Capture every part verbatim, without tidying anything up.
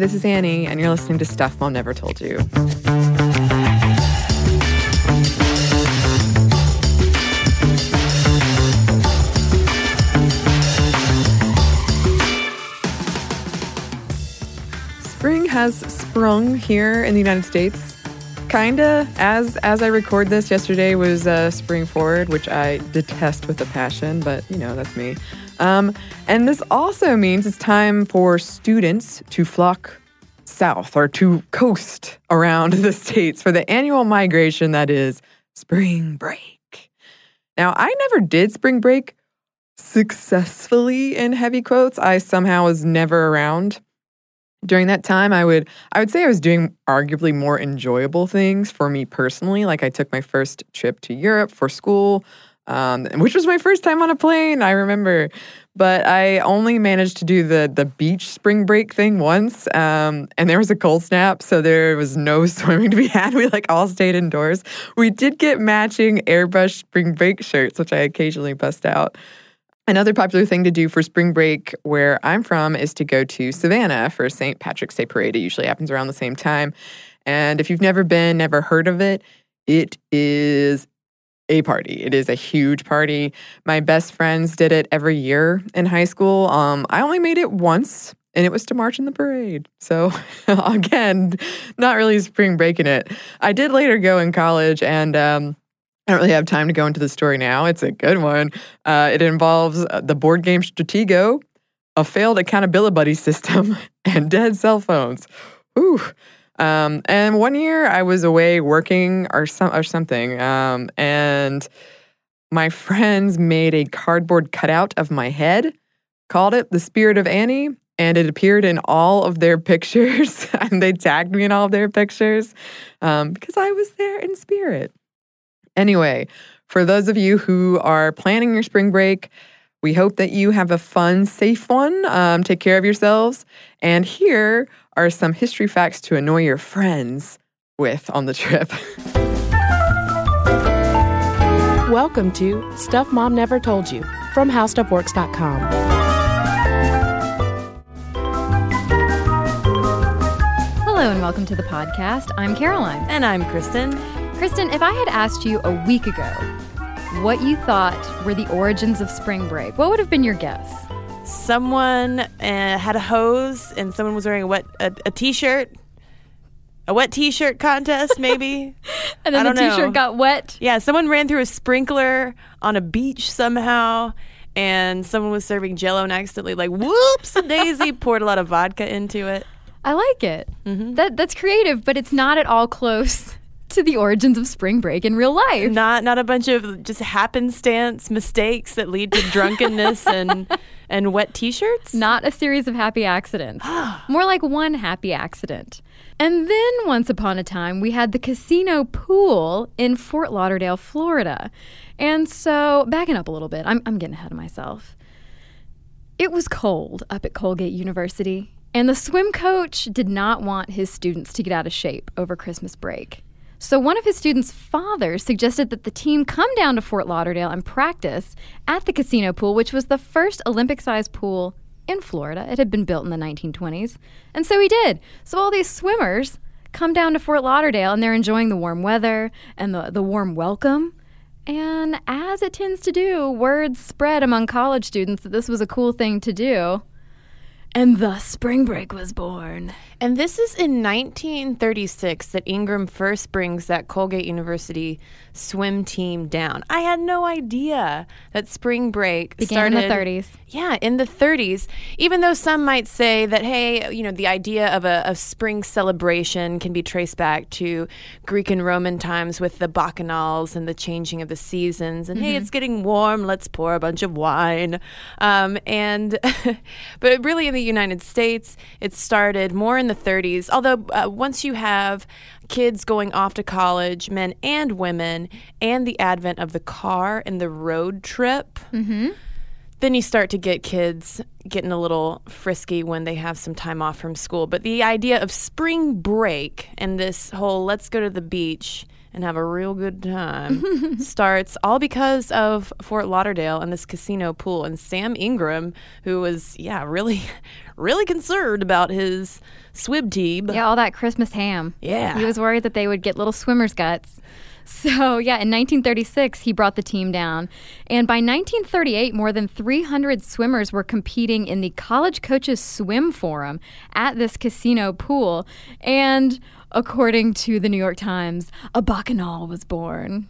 this is Annie, and you're listening to Stuff Mom Never Told You. Spring has sprung here in the United States. Kinda. As as I record this, yesterday was uh, spring forward, which I detest with a passion, but, you know, that's me. Um, and this also means it's time for students to flock south or to coast around the states for the annual migration that is spring break. Now, I never did spring break successfully, in heavy quotes. I somehow was never around. During that time, I would I would say I was doing arguably more enjoyable things for me personally. Like, I took my first trip to Europe for school, um, which was my first time on a plane, I remember. But I only managed to do the the beach spring break thing once, um, and there was a cold snap, so there was no swimming to be had. We, like, all stayed indoors. We did get matching Airbrush spring break shirts, which I occasionally bust out. Another popular thing to do for spring break where I'm from is to go to Savannah for Saint Patrick's Day Parade. It usually happens around the same time. And if you've never been, never heard of it, it is a party. It is a huge party. My best friends did it every year in high school. Um, I only made it once, and it was to march in the parade. So, again, not really spring breaking it. I did later go in college, and um I don't really have time to go into the story now. It's a good one. Uh, it involves the board game Stratego, a failed accountability buddy system, and dead cell phones. Ooh. Um, and one year I was away working or some or something, um, and my friends made a cardboard cutout of my head, called it The Spirit of Annie, and it appeared in all of their pictures, and they tagged me in all of their pictures um, because I was there in spirit. Anyway, for those of you who are planning your spring break, we hope that you have a fun, safe one. Um, take care of yourselves. And here are some history facts to annoy your friends with on the trip. Welcome to Stuff Mom Never Told You from How Stuff Works dot com. Hello and welcome to the podcast. I'm Caroline. And I'm Kristen. Kristen, if I had asked you a week ago what you thought were the origins of spring break, what would have been your guess? Someone uh, had a hose and someone was wearing a wet a, a t-shirt, a wet t-shirt contest, maybe. And then I the t-shirt know. got wet. Yeah, someone ran through a sprinkler on a beach somehow, and someone was serving Jell-O and accidentally, like, whoops, Daisy poured a lot of vodka into it. I like it. Mm-hmm. That that's creative, but it's not at all close to the origins of spring break in real life. Not not a bunch of just happenstance mistakes that lead to drunkenness and and wet t-shirts. Not a series of happy accidents. More like one happy accident. And then once upon a time, we had the casino pool in Fort Lauderdale, Florida. And so, backing up a little bit, I'm I'm getting ahead of myself. It was cold up at Colgate University, and the swim coach did not want his students to get out of shape over Christmas break. So one of his students' fathers suggested that the team come down to Fort Lauderdale and practice at the casino pool, which was the first Olympic-sized pool in Florida. It had been built in the nineteen twenties. And so he did. So all these swimmers come down to Fort Lauderdale, and they're enjoying the warm weather and the, the warm welcome. And as it tends to do, word spread among college students that this was a cool thing to do. And thus, spring break was born. And this is in nineteen thirty-six that Ingram first brings that Colgate University swim team down. I had no idea that spring break began started in the thirties. Yeah, in the thirties. Even though some might say that, hey, you know, the idea of a, a spring celebration can be traced back to Greek and Roman times with the bacchanals and the changing of the seasons. And, mm-hmm. hey, it's getting warm. Let's pour a bunch of wine. Um, and but really, in the United States, it started more in the thirties, although uh, once you have kids going off to college, men and women, and the advent of the car and the road trip, mm-hmm. then you start to get kids getting a little frisky when they have some time off from school. But the idea of spring break and this whole let's go to the beach and have a real good time starts all because of Fort Lauderdale and this casino pool and Sam Ingram, who was, yeah, really, really concerned about his swib-teeb. Yeah, all that Christmas ham. Yeah. He was worried that they would get little swimmer's guts. So, yeah, in nineteen thirty-six, he brought the team down. And by nineteen thirty-eight, more than three hundred swimmers were competing in the College Coaches Swim Forum at this casino pool. And according to the New York Times, a bacchanal was born.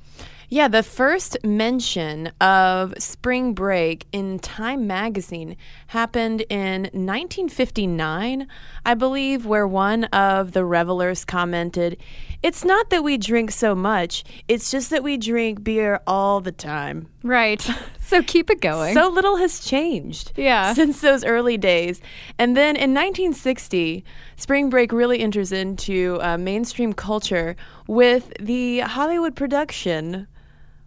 Yeah, the first mention of spring break in Time magazine happened in nineteen fifty-nine, I believe, where one of the revelers commented, "It's not that we drink so much, it's just that we drink beer all the time." Right. So keep it going. So little has changed yeah. since those early days. And then in nineteen sixty, spring break really enters into uh, mainstream culture with the Hollywood production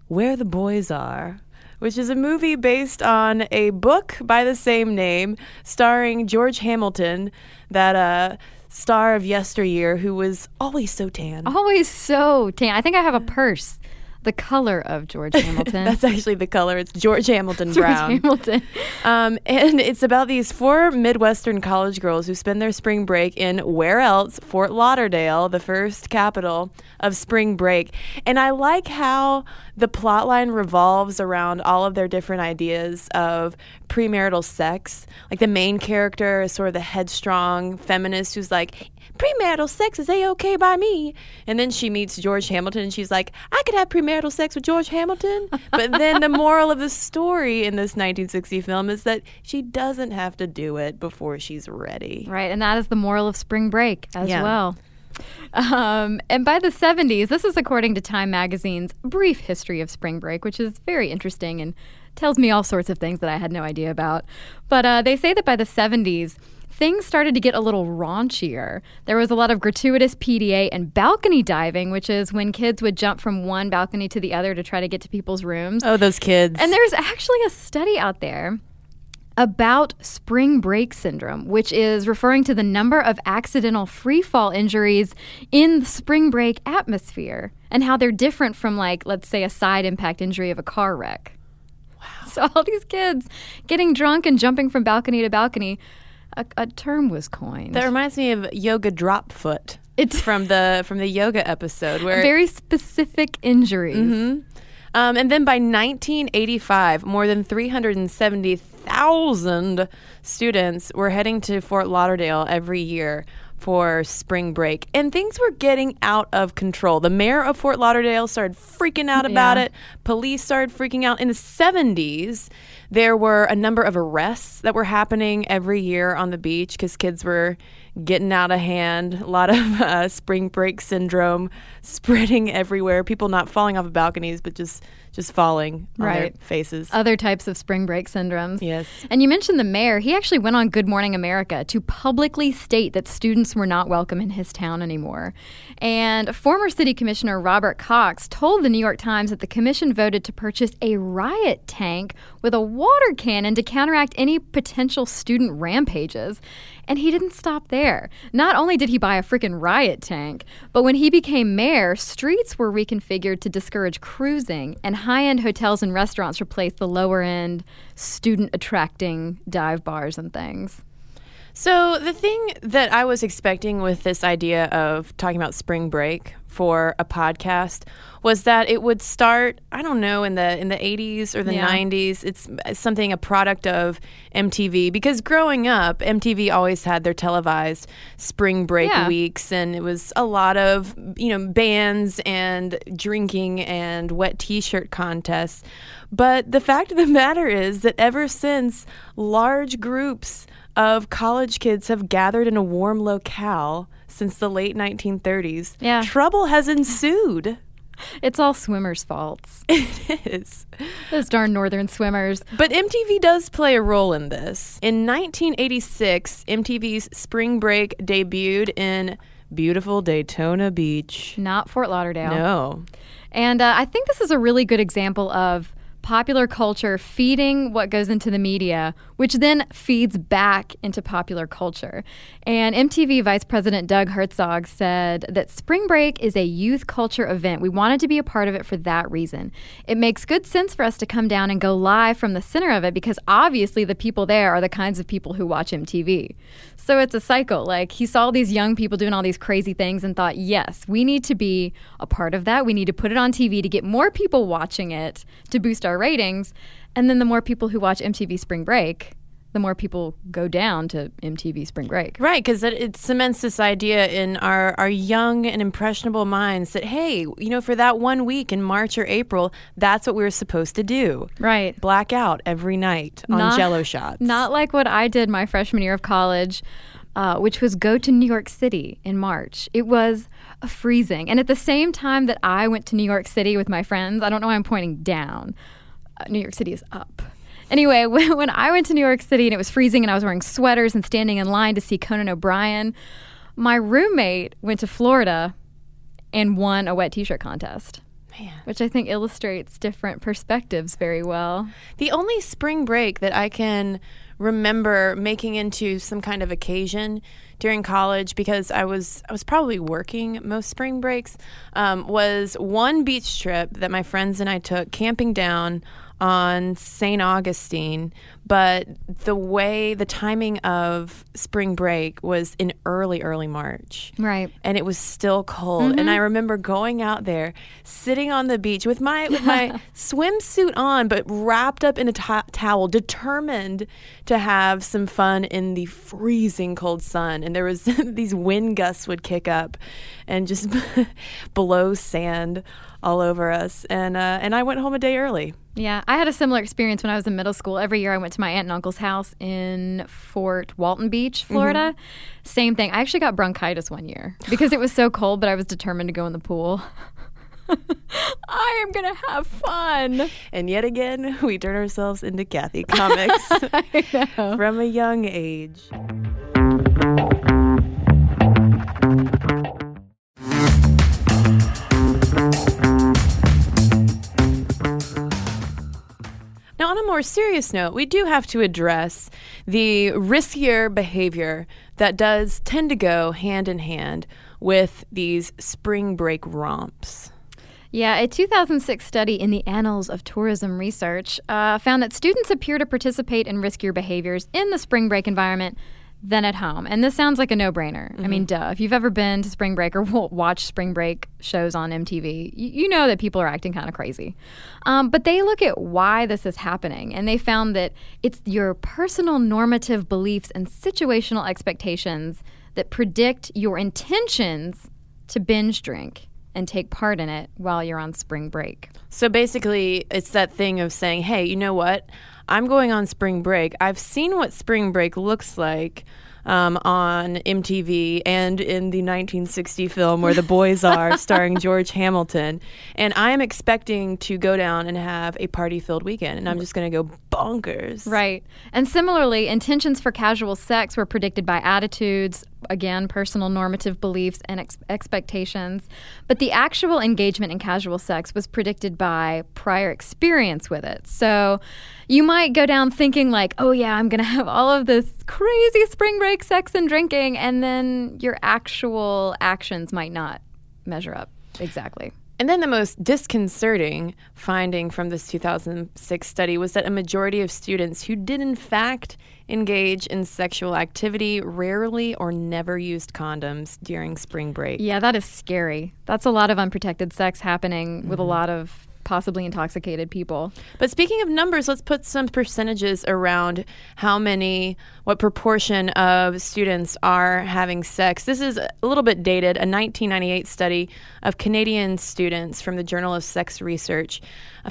Where the Boys Are, which is a movie based on a book by the same name starring George Hamilton, that uh, star of yesteryear who was always so tan. Always so tan. I think I have a purse the color of George Hamilton. That's actually the color. It's George Hamilton brown. George Hamilton. Um, and it's about these four Midwestern college girls who spend their spring break in, where else, Fort Lauderdale, the first capital of spring break. And I like how the plot line revolves around all of their different ideas of premarital sex. Like the main character is sort of the headstrong feminist who's like, premarital sex is A-okay by me. And then she meets George Hamilton and she's like, I could have premarital sex with George Hamilton. But then the moral of the story in this nineteen sixty film is that she doesn't have to do it before she's ready. Right, and that is the moral of spring break as yeah. well. Um, and by the seventies, this is according to Time Magazine's brief history of spring break, which is very interesting and tells me all sorts of things that I had no idea about. But uh, they say that by the seventies, things started to get a little raunchier. There was a lot of gratuitous P D A and balcony diving, which is when kids would jump from one balcony to the other to try to get to people's rooms. Oh, those kids. And there's actually a study out there about spring break syndrome, which is referring to the number of accidental free fall injuries in the spring break atmosphere and how they're different from, like, let's say a side impact injury of a car wreck. Wow. So all these kids getting drunk and jumping from balcony to balcony. A, a term was coined. That reminds me of yoga drop foot. It's from the from the yoga episode where very specific injuries. Mm-hmm. Um, and then by nineteen eighty-five, more than three hundred seventy thousand students were heading to Fort Lauderdale every year for spring break. And things were getting out of control. The mayor of Fort Lauderdale started freaking out about yeah. it. Police started freaking out. In the seventies, there were a number of arrests that were happening every year on the beach because kids were getting out of hand. A lot of uh, spring break syndrome spreading everywhere. People not falling off of balconies, but just just falling right. on their faces. Other types of spring break syndromes. Yes. And you mentioned the mayor. He actually went on Good Morning America to publicly state that students were not welcome in his town anymore. And former city commissioner Robert Cox told the New York Times that the commission voted to purchase a riot tank with a water cannon to counteract any potential student rampages. And he didn't stop there. Not only did he buy a freaking riot tank, but when he became mayor, streets were reconfigured to discourage cruising, and high-end hotels and restaurants replaced the lower-end, student-attracting dive bars and things. So the thing that I was expecting with this idea of talking about spring break for a podcast was that it would start, I don't know, in the in the eighties or the yeah. nineties. It's something, a product of M T V. Because growing up, M T V always had their televised spring break yeah. weeks. And it was a lot of, you know, bands and drinking and wet T-shirt contests. But the fact of the matter is that ever since, large groups of college kids have gathered in a warm locale since the late nineteen thirties. Yeah. Trouble has ensued. It's all swimmers' faults. It is. Those darn northern swimmers. But M T V does play a role in this. In nineteen eighty-six, M T V's Spring Break debuted in beautiful Daytona Beach. Not Fort Lauderdale. No. And uh, I think this is a really good example of popular culture feeding what goes into the media, which then feeds back into popular culture. And M T V Vice President Doug Herzog said that Spring Break is a youth culture event. We wanted to be a part of it for that reason. It makes good sense for us to come down and go live from the center of it because obviously the people there are the kinds of people who watch M T V. So it's a cycle. Like, he saw these young people doing all these crazy things and thought, yes, we need to be a part of that. We need to put it on T V to get more people watching it to boost our ratings, and then the more people who watch M T V Spring Break, the more people go down to M T V Spring Break. Right, because it, it cements this idea in our, our young and impressionable minds that, hey, you know, for that one week in March or April, that's what we were supposed to do. Right. Black out every night on not, Jello shots. Not like what I did my freshman year of college, uh, which was go to New York City in March. It was freezing. And at the same time that I went to New York City with my friends, I don't know why I'm pointing down. Uh, New York City is up. Anyway, when, when I went to New York City and it was freezing and I was wearing sweaters and standing in line to see Conan O'Brien, my roommate went to Florida and won a wet t-shirt contest. Man. Which I think illustrates different perspectives very well. The only spring break that I can remember making into some kind of occasion during college, because I was I was probably working most spring breaks, um, was one beach trip that my friends and I took camping down on Saint Augustine, but the way the timing of spring break was in early, early March. Right. And it was still cold. Mm-hmm. And I remember going out there, sitting on the beach with my with my swimsuit on, but wrapped up in a to- towel, determined to have some fun in the freezing cold sun. And there was these wind gusts would kick up and just blow sand all over us. And uh, and I went home a day early. Yeah, I had a similar experience when I was in middle school. Every year I went to my aunt and uncle's house in Fort Walton Beach, Florida. Mm-hmm. Same thing. I actually got bronchitis one year because it was so cold, but I was determined to go in the pool. I am going to have fun. And yet again, we turn ourselves into Kathy Comics. I know. From a young age. Now, on a more serious note, we do have to address the riskier behavior that does tend to go hand in hand with these spring break romps. Yeah, a two thousand six study in the Annals of Tourism Research uh, found that students appear to participate in riskier behaviors in the spring break environment than at home. And this sounds like a no-brainer. Mm-hmm. I mean, duh. If you've ever been to spring break or watched spring break shows on M T V, you know that people are acting kind of crazy. Um, but they look at why this is happening, and they found that it's your personal normative beliefs and situational expectations that predict your intentions to binge drink and take part in it while you're on spring break. So basically, it's that thing of saying, hey, you know what? I'm going on spring break. I've seen what spring break looks like um, on M T V and in the nineteen sixty film Where the Boys Are, starring George Hamilton. And I'm expecting to go down and have a party-filled weekend, and I'm just going to go bonkers. Right. And similarly, intentions for casual sex were predicted by attitudes, again, personal normative beliefs and ex- expectations. But the actual engagement in casual sex was predicted by prior experience with it. So you might go down thinking like, oh, yeah, I'm going to have all of this crazy spring break sex and drinking. And then your actual actions might not measure up exactly. And then the most disconcerting finding from this two thousand six study was that a majority of students who did in fact engage in sexual activity rarely or never used condoms during spring break. Yeah, that is scary. That's a lot of unprotected sex happening mm-hmm. with a lot of possibly intoxicated people. But speaking of numbers, let's put some percentages around how many, what proportion of students are having sex. This is a little bit dated, a nineteen ninety-eight study of Canadian students from the Journal of Sex Research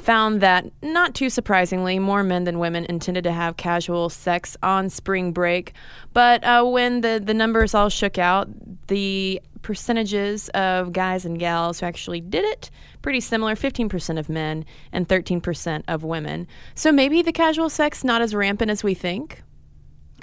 found that, not too surprisingly, more men than women intended to have casual sex on spring break. But uh, when the, the numbers all shook out, the percentages of guys and gals who actually did it, pretty similar, fifteen percent of men and thirteen percent of women. So maybe the casual sex not as rampant as we think.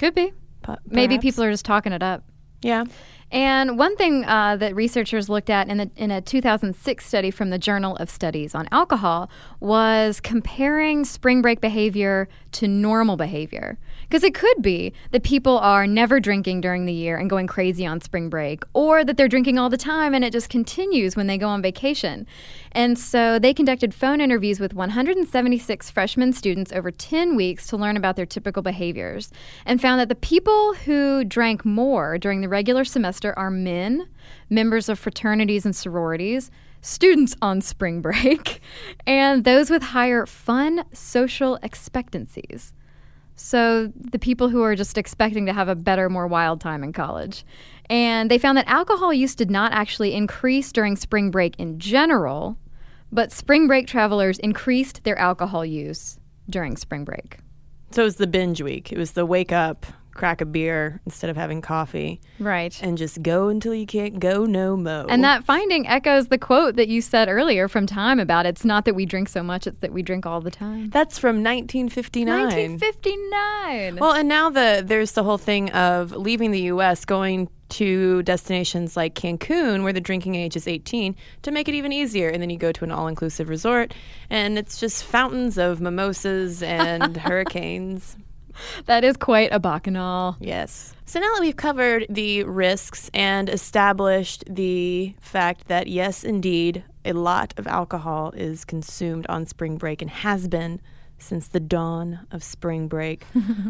Could be. P- maybe people are just talking it up. Yeah. And one thing uh, that researchers looked at in, the, in a two thousand six study from the Journal of Studies on Alcohol was comparing spring break behavior to normal behavior. Because it could be that people are never drinking during the year and going crazy on spring break, or that they're drinking all the time and it just continues when they go on vacation. And so they conducted phone interviews with one hundred seventy-six freshman students over ten weeks to learn about their typical behaviors, and found that the people who drank more during the regular semester are men, members of fraternities and sororities, students on spring break, and those with higher fun social expectancies. So the people who are just expecting to have a better, more wild time in college. And they found that alcohol use did not actually increase during spring break in general, but spring break travelers increased their alcohol use during spring break. So it was the binge week. It was the wake up, crack a beer instead of having coffee. Right. And just go until you can't go no mo. And that finding echoes the quote that you said earlier from Time about it's not that we drink so much, it's that we drink all the time. That's from nineteen fifty-nine. nineteen fifty-nine! Well, and now the there's the whole thing of leaving the U S, going to destinations like Cancun, where the drinking age is eighteen, to make it even easier. And then you go to an all-inclusive resort, and it's just fountains of mimosas and hurricanes. That is quite a bacchanal. Yes. So now that we've covered the risks and established the fact that, yes, indeed, a lot of alcohol is consumed on spring break and has been since the dawn of spring break,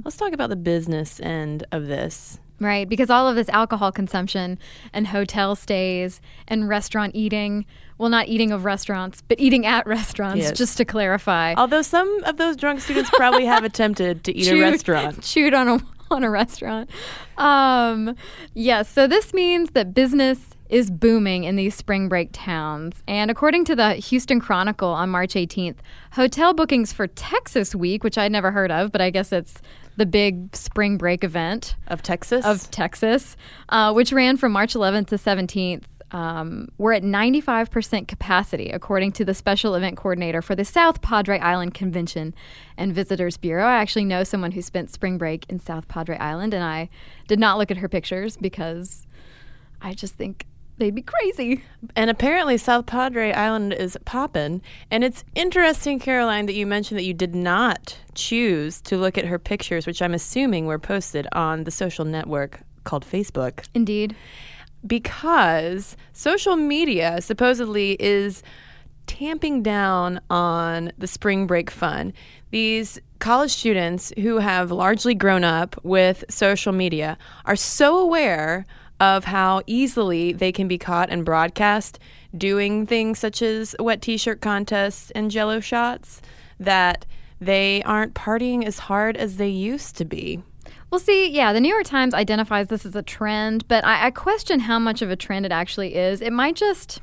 let's talk about the business end of this. Right, because all of this alcohol consumption and hotel stays and restaurant eating, well, not eating of restaurants, but eating at restaurants, yes. Just to clarify. Although some of those drunk students probably have attempted to eat chewed, a restaurant. Chewed on a, on a restaurant. Um, yes, yeah, so this means that business is booming in these spring break towns. And according to the Houston Chronicle on March eighteenth, hotel bookings for Texas Week, which I'd never heard of, but I guess it's the big spring break event of Texas, of Texas, uh, which ran from March eleventh to seventeenth, um, were at ninety-five percent capacity, according to the special event coordinator for the South Padre Island Convention and Visitors Bureau. I actually know someone who spent spring break in South Padre Island, and I did not look at her pictures because I just think they'd be crazy. And apparently South Padre Island is poppin'. And it's interesting, Caroline, that you mentioned that you did not choose to look at her pictures, which I'm assuming were posted on the social network called Facebook. Indeed. Because social media supposedly is tamping down on the spring break fun. These college students who have largely grown up with social media are so aware of how easily they can be caught and broadcast doing things such as wet t-shirt contests and jello shots, that they aren't partying as hard as they used to be. Well, see, yeah, the New York Times identifies this as a trend, but I, I question how much of a trend it actually is. It might just...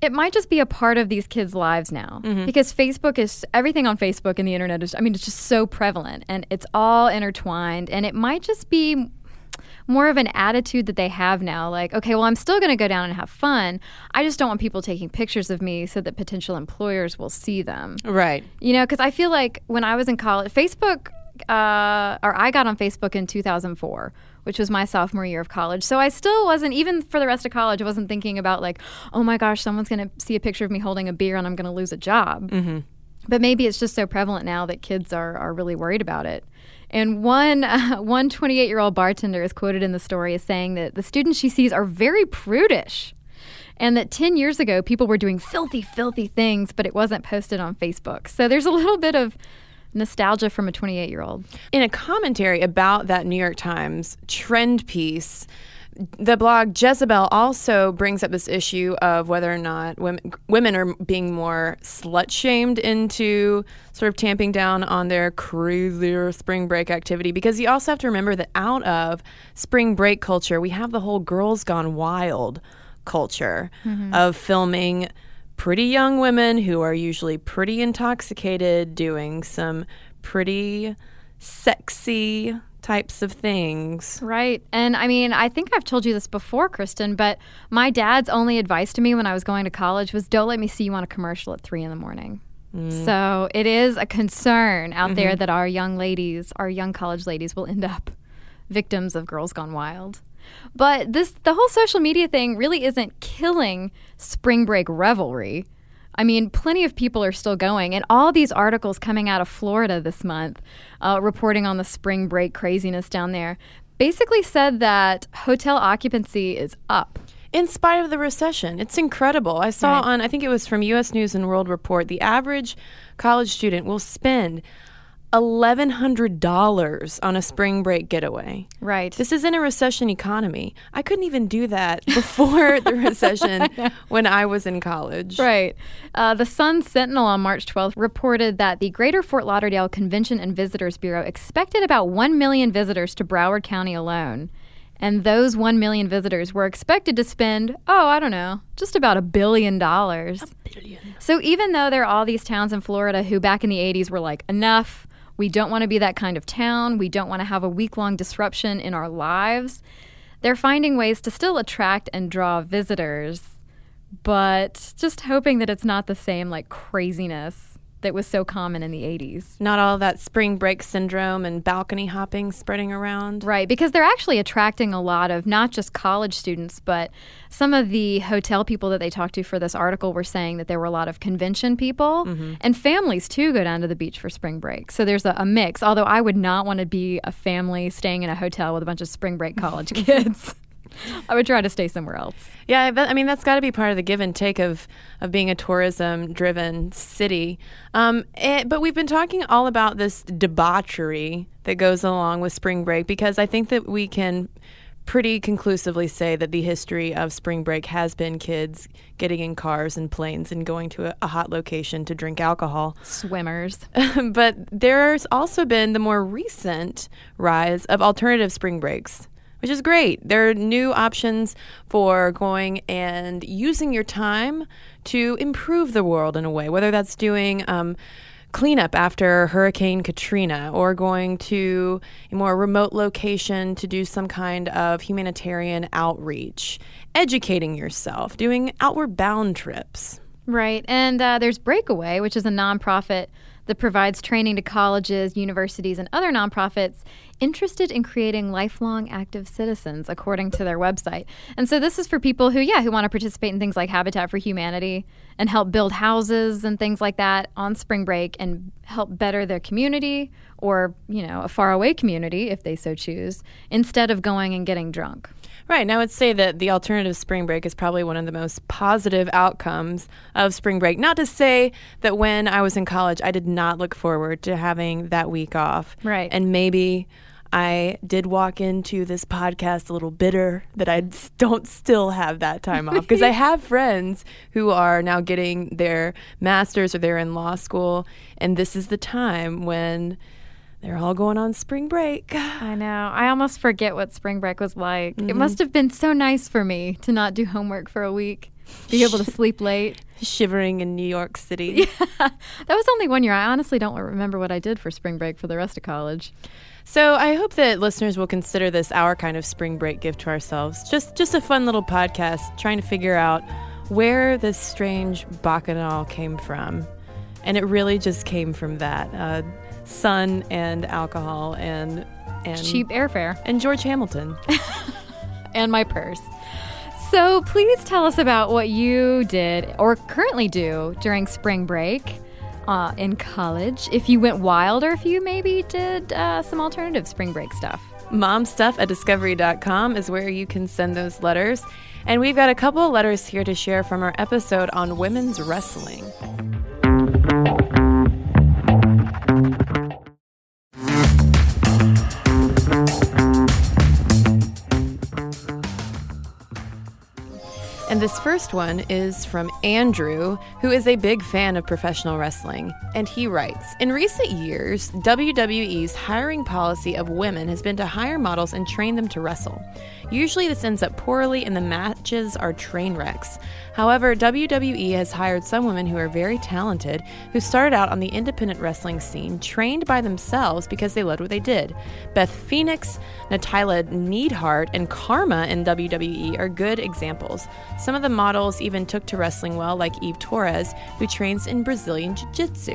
It might just be a part of these kids' lives now, mm-hmm. because Facebook is, everything on Facebook and the internet is, I mean, it's just so prevalent, and it's all intertwined, and it might just be more of an attitude that they have now, like, okay, well, I'm still going to go down and have fun. I just don't want people taking pictures of me so that potential employers will see them. Right. You know, because I feel like when I was in college, Facebook, uh, or I got on Facebook in two thousand four, which was my sophomore year of college. So I still wasn't, even for the rest of college, I wasn't thinking about like, oh my gosh, someone's going to see a picture of me holding a beer and I'm going to lose a job. Mm-hmm. But maybe it's just so prevalent now that kids are, are really worried about it. And one uh, one twenty-eight-year-old bartender is quoted in the story as saying that the students she sees are very prudish, and that ten years ago people were doing filthy, filthy things, but it wasn't posted on Facebook. So there's a little bit of nostalgia from a twenty-eight-year-old. In a commentary about that New York Times trend piece, the blog Jezebel also brings up this issue of whether or not women, women are being more slut-shamed into sort of tamping down on their crazier spring break activity, because you also have to remember that out of spring break culture, we have the whole Girls Gone Wild culture mm-hmm. of filming pretty young women who are usually pretty intoxicated doing some pretty sexy types of things. Right. And I mean, I think I've told you this before, Kristen, but my dad's only advice to me when I was going to college was don't let me see you on a commercial at three in the morning. Mm. So it is a concern out mm-hmm. there that our young ladies, our young college ladies will end up victims of Girls Gone Wild. But this the whole social media thing really isn't killing spring break revelry. I mean, plenty of people are still going, and all these articles coming out of Florida this month uh, reporting on the spring break craziness down there basically said that hotel occupancy is up. In spite of the recession. It's incredible. I saw right. on, I think it was from U S News and World Report, the average college student will spend eleven hundred dollars on a spring break getaway. Right. This is in a recession economy. I couldn't even do that before the recession when I was in college. Right. Uh, the Sun Sentinel on March twelfth reported that the Greater Fort Lauderdale Convention and Visitors Bureau expected about one million visitors to Broward County alone. And those one million visitors were expected to spend, oh, I don't know, just about a billion dollars. A billion. So even though there are all these towns in Florida who back in the eighties were like, enough. We don't want to be that kind of town. We don't want to have a week-long disruption in our lives. They're finding ways to still attract and draw visitors, but just hoping that it's not the same like craziness that was so common in the eighties. Not all that spring break syndrome and balcony hopping spreading around. Right, because they're actually attracting a lot of not just college students, but some of the hotel people that they talked to for this article were saying that there were a lot of convention people mm-hmm. and families too go down to the beach for spring break. So there's a, a mix, although I would not want to be a family staying in a hotel with a bunch of spring break college kids. I would try to stay somewhere else. Yeah, I mean, that's got to be part of the give and take of, of being a tourism-driven city. Um, it, but we've been talking all about this debauchery that goes along with spring break because I think that we can pretty conclusively say that the history of spring break has been kids getting in cars and planes and going to a, a hot location to drink alcohol. Swimmers. But there's also been the more recent rise of alternative spring breaks, which is great. There are new options for going and using your time to improve the world in a way, whether that's doing um, cleanup after Hurricane Katrina or going to a more remote location to do some kind of humanitarian outreach, educating yourself, doing outward bound trips. Right. And uh, there's Breakaway, which is a nonprofit that provides training to colleges, universities, and other nonprofits interested in creating lifelong active citizens, according to their website. And so this is for people who, yeah, who want to participate in things like Habitat for Humanity and help build houses and things like that on spring break and help better their community or, you know, a faraway community, if they so choose, instead of going and getting drunk. Right. And I would say that the alternative spring break is probably one of the most positive outcomes of spring break. Not to say that when I was in college, I did not look forward to having that week off. Right. And maybe I did walk into this podcast a little bitter that I don't still have that time off because I have friends who are now getting their master's or they're in law school, and this is the time when they're all going on spring break. I know. I almost forget what spring break was like. Mm-hmm. It must have been so nice for me to not do homework for a week, be able to sleep late. Shivering in New York City. Yeah. That was only one year. I honestly don't remember what I did for spring break for the rest of college. So I hope that listeners will consider this our kind of spring break gift to ourselves. Just just a fun little podcast trying to figure out where this strange bacchanal came from. And it really just came from that. Uh, sun and alcohol and, and... cheap airfare. And George Hamilton. And my purse. So please tell us about what you did or currently do during spring break uh, in college, if you went wild or if you maybe did uh, some alternative spring break stuff. Momstuff at discovery dot com is where you can send those letters. And we've got a couple of letters here to share from our episode on women's wrestling. And this first one is from Andrew, who is a big fan of professional wrestling. And he writes, in recent years, W W E's hiring policy of women has been to hire models and train them to wrestle. Usually this ends up poorly and the matches are train wrecks. However, W W E has hired some women who are very talented, who started out on the independent wrestling scene, trained by themselves because they loved what they did. Beth Phoenix, Natalya Neidhart, and Karma in W W E are good examples. Some of the models even took to wrestling well, like Eve Torres, who trains in Brazilian Jiu-Jitsu.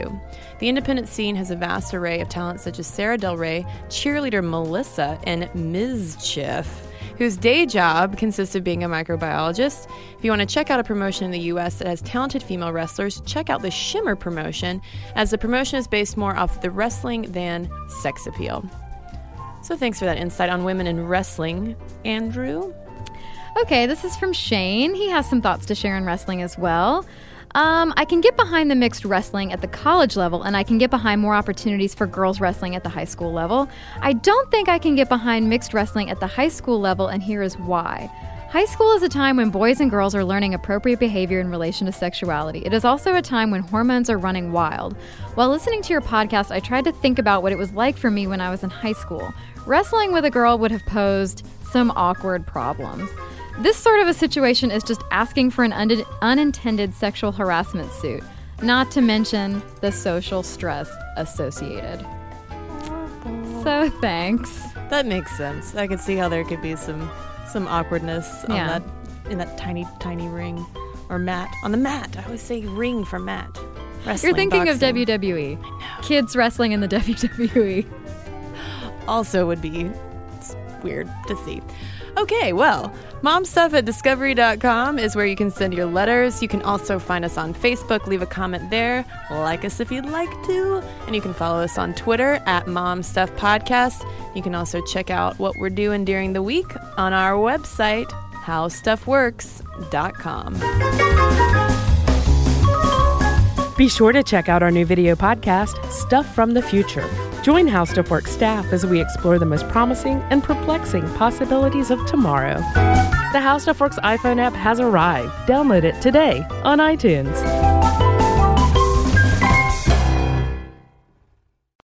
The independent scene has a vast array of talent such as Sarah Del Rey, cheerleader Melissa, and Mischief. whose day job consists of being a microbiologist. If you want to check out a promotion in the U S that has talented female wrestlers, check out the Shimmer promotion, as the promotion is based more off the wrestling than sex appeal. So thanks for that insight on women in wrestling, Andrew. Okay, this is from Shane. He has some thoughts to share on wrestling as well. Um, I can get behind the mixed wrestling at the college level, and I can get behind more opportunities for girls wrestling at the high school level. I don't think I can get behind mixed wrestling at the high school level, and here is why. High school is a time when boys and girls are learning appropriate behavior in relation to sexuality. It is also a time when hormones are running wild. While listening to your podcast, I tried to think about what it was like for me when I was in high school. Wrestling with a girl would have posed some awkward problems. This sort of a situation is just asking for an un- unintended sexual harassment suit, not to mention the social stress associated. So thanks. That makes sense. I could see how there could be some some awkwardness on yeah. that in that tiny, tiny ring or mat. On the mat. I always say ring for mat. Wrestling, You're thinking boxing. Of W W E. I know. Kids wrestling in the W W E. Also would be weird to see. Okay, well, mom stuff at discovery dot com is where you can send your letters. You can also find us on Facebook. Leave a comment there. Like us if you'd like to. And you can follow us on Twitter at momstuffpodcast. You can also check out what we're doing during the week on our website, how stuff works dot com. Be sure to check out our new video podcast, Stuff from the Future. Join HowStuffWorks staff as we explore the most promising and perplexing possibilities of tomorrow. The HowStuffWorks iPhone app has arrived. Download it today on iTunes.